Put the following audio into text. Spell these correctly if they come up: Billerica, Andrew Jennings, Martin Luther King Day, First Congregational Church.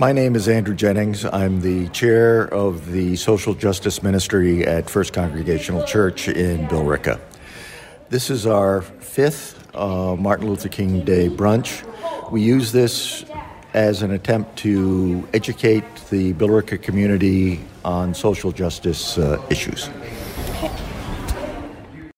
My name is Andrew Jennings. I'm the chair of the Social Justice Ministry at First Congregational Church in Billerica. This is our fifth Martin Luther King Day brunch. We use this as an attempt to educate the Billerica community on social justice issues.